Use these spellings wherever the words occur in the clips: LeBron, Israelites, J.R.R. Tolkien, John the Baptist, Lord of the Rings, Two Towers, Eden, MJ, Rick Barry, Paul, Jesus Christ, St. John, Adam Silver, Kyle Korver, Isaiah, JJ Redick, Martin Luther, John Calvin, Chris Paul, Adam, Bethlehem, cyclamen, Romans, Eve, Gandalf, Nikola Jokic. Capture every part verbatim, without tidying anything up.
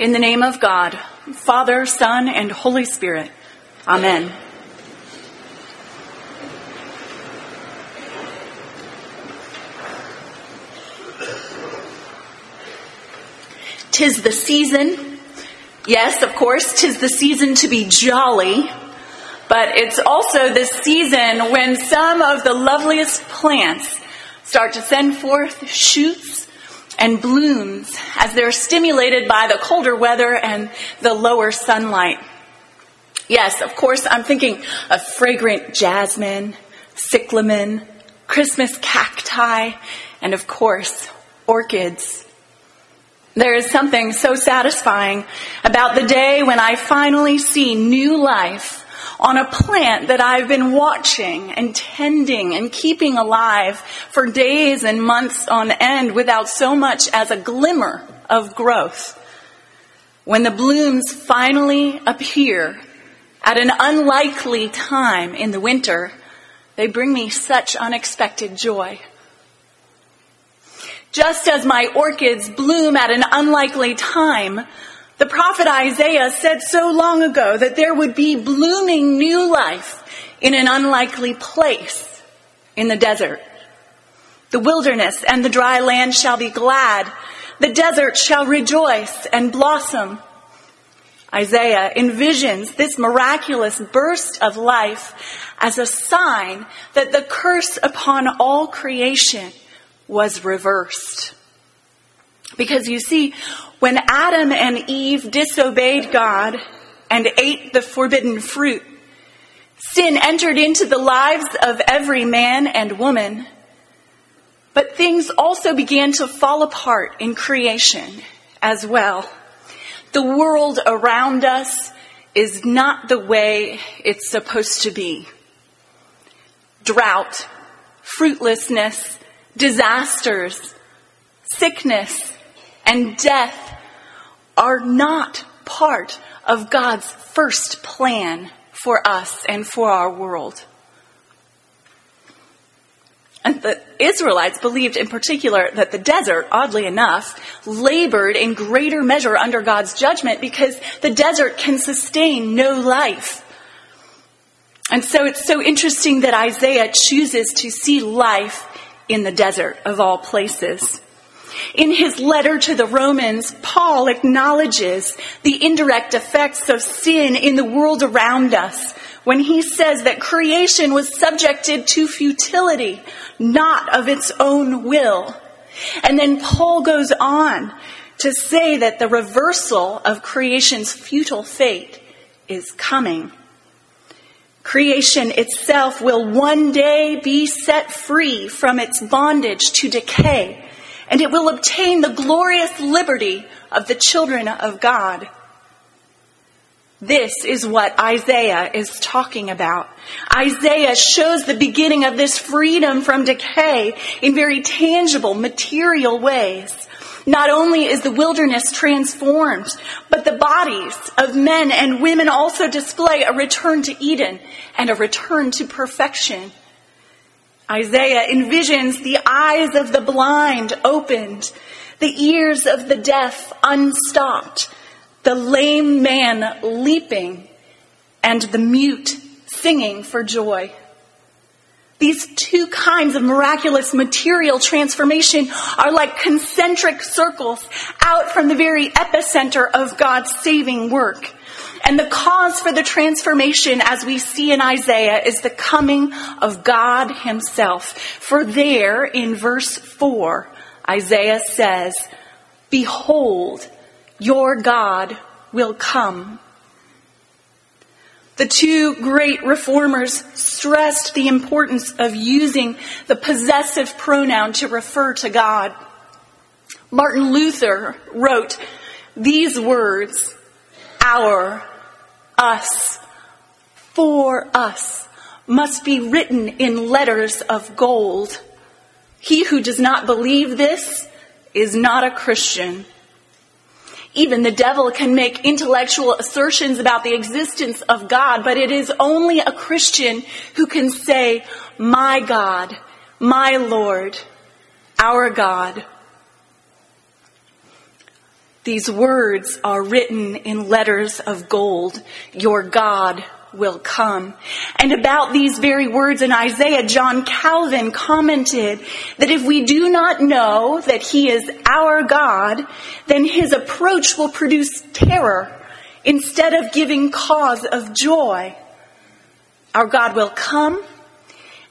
In the name of God, Father, Son, and Holy Spirit. Amen. Tis the season. Yes, of course, tis the season to be jolly. But it's also the season when some of the loveliest plants start to send forth shoots and blooms as they're stimulated by the colder weather and the lower sunlight. Yes, of course, I'm thinking of fragrant jasmine, cyclamen, Christmas cacti, and of course, orchids. There is something so satisfying about the day when I finally see new life on a plant that I've been watching and tending and keeping alive for days and months on end without so much as a glimmer of growth. When the blooms finally appear at an unlikely time in the winter, they bring me such unexpected joy. Just as my orchids bloom at an unlikely time, the prophet Isaiah said so long ago that there would be blooming new life in an unlikely place in the desert. The wilderness and the dry land shall be glad. The desert shall rejoice and blossom. Isaiah envisions this miraculous burst of life as a sign that the curse upon all creation was reversed. Because you see, when Adam and Eve disobeyed God and ate the forbidden fruit, sin entered into the lives of every man and woman. But things also began to fall apart in creation as well. The world around us is not the way it's supposed to be. Drought, fruitlessness, disasters, sickness, and death are not part of God's first plan for us and for our world. And the Israelites believed in particular that the desert, oddly enough, labored in greater measure under God's judgment because the desert can sustain no life. And so it's so interesting that Isaiah chooses to see life in the desert of all places. In his letter to the Romans, Paul acknowledges the indirect effects of sin in the world around us when he says that creation was subjected to futility, not of its own will. And then Paul goes on to say that the reversal of creation's futile fate is coming. Creation itself will one day be set free from its bondage to decay, and it will obtain the glorious liberty of the children of God. This is what Isaiah is talking about. Isaiah shows the beginning of this freedom from decay in very tangible, material ways. Not only is the wilderness transformed, but the bodies of men and women also display a return to Eden and a return to perfection. Isaiah envisions the eyes of the blind opened, the ears of the deaf unstopped, the lame man leaping, and the mute singing for joy. These two kinds of miraculous material transformation are like concentric circles out from the very epicenter of God's saving work. And the cause for the transformation, as we see in Isaiah, is the coming of God himself. For there, in verse four, Isaiah says, "Behold, your God will come." The two great reformers stressed the importance of using the possessive pronoun to refer to God. Martin Luther wrote these words, "Our, us, for us, must be written in letters of gold. He who does not believe this is not a Christian." Even the devil can make intellectual assertions about the existence of God, but it is only a Christian who can say, "My God, my Lord, our God." These words are written in letters of gold. Your God will come. And about these very words in Isaiah, John Calvin commented that if we do not know that he is our God, then his approach will produce terror instead of giving cause of joy. Our God will come,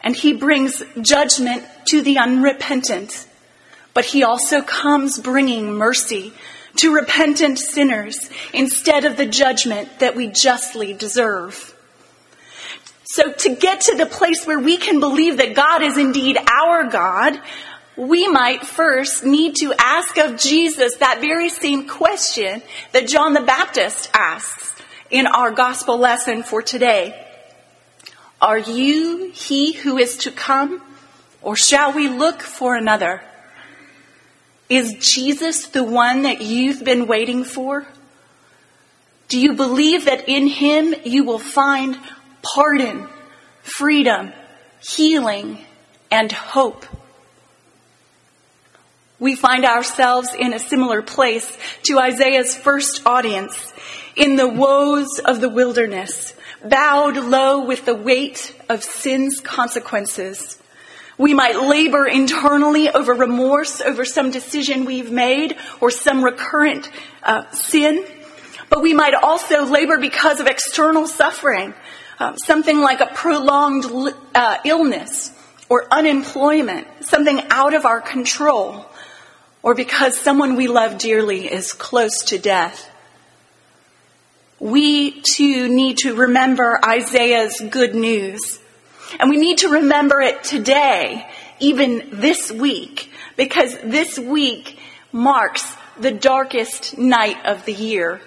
and he brings judgment to the unrepentant, but he also comes bringing mercy to repentant sinners instead of the judgment that we justly deserve. So to get to the place where we can believe that God is indeed our God, we might first need to ask of Jesus that very same question that John the Baptist asks in our gospel lesson for today. Are you he who is to come, or shall we look for another? Is Jesus the one that you've been waiting for? Do you believe that in him you will find pardon, freedom, healing, and hope? We find ourselves in a similar place to Isaiah's first audience, in the woes of the wilderness, bowed low with the weight of sin's consequences. We might labor internally over remorse over some decision we've made or some recurrent uh, sin, but we might also labor because of external suffering, uh, something like a prolonged uh, illness or unemployment, something out of our control, or because someone we love dearly is close to death. We too need to remember Isaiah's good news. And we need to remember it today, even this week, because this week marks the darkest night of the year.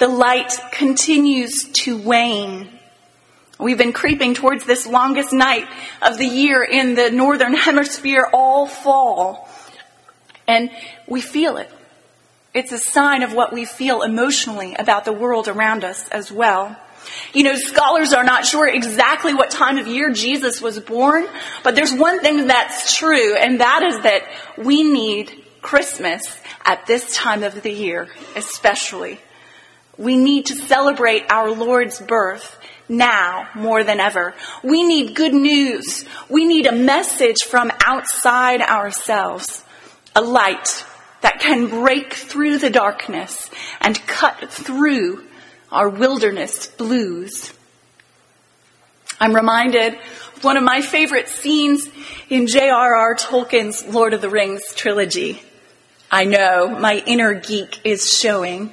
The light continues to wane. We've been creeping towards this longest night of the year in the northern hemisphere all fall, and we feel it. It's a sign of what we feel emotionally about the world around us as well. You know, scholars are not sure exactly what time of year Jesus was born, but there's one thing that's true, and that is that we need Christmas at this time of the year, especially. We need to celebrate our Lord's birth now more than ever. We need good news. We need a message from outside ourselves, a light that can break through the darkness and cut through our wilderness blues. I'm reminded of one of my favorite scenes in J R R Tolkien's Lord of the Rings trilogy. I know, my inner geek is showing.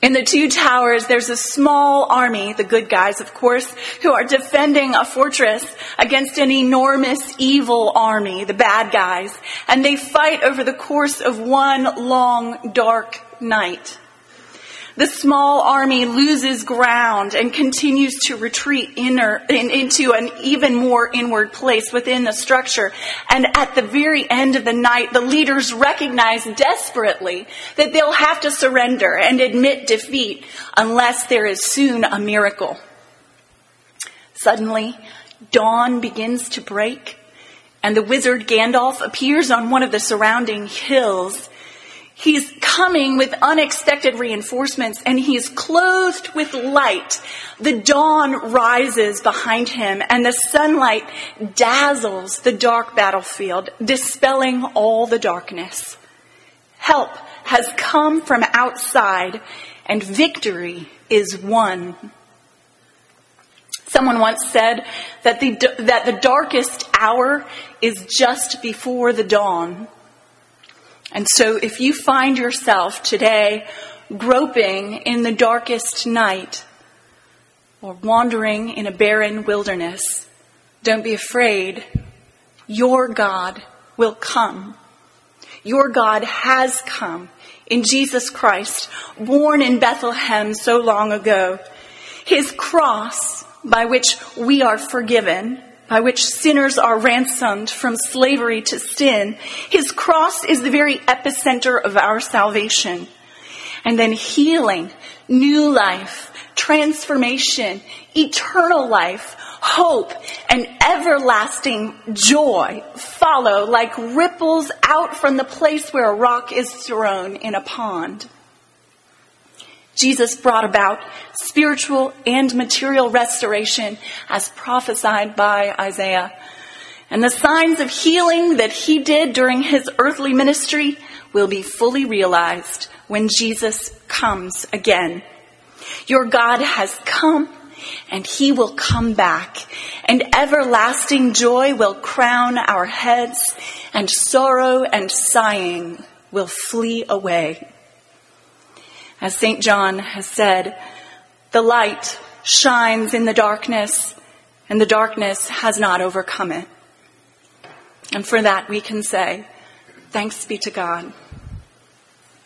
In the Two Towers, there's a small army, the good guys, of course, who are defending a fortress against an enormous evil army, the bad guys, and they fight over the course of one long, dark night. The small army loses ground and continues to retreat inner, in, into an even more inward place within the structure. And at the very end of the night, the leaders recognize desperately that they'll have to surrender and admit defeat unless there is soon a miracle. Suddenly, dawn begins to break, and the wizard Gandalf appears on one of the surrounding hills. He's coming with unexpected reinforcements, and he's clothed with light. The dawn rises behind him, and the sunlight dazzles the dark battlefield, dispelling all the darkness. Help has come from outside, and victory is won. Someone once said that the, that the darkest hour is just before the dawn. And so if you find yourself today groping in the darkest night or wandering in a barren wilderness, don't be afraid. Your God will come. Your God has come in Jesus Christ, born in Bethlehem so long ago. His cross, by which we are forgiven, by which sinners are ransomed from slavery to sin. His cross is the very epicenter of our salvation. And then healing, new life, transformation, eternal life, hope, and everlasting joy follow like ripples out from the place where a rock is thrown in a pond. Jesus brought about spiritual and material restoration as prophesied by Isaiah. And the signs of healing that he did during his earthly ministry will be fully realized when Jesus comes again. Your God has come, and he will come back, and everlasting joy will crown our heads, and sorrow and sighing will flee away. As Saint John has said, the light shines in the darkness, and the darkness has not overcome it. And for that we can say, thanks be to God.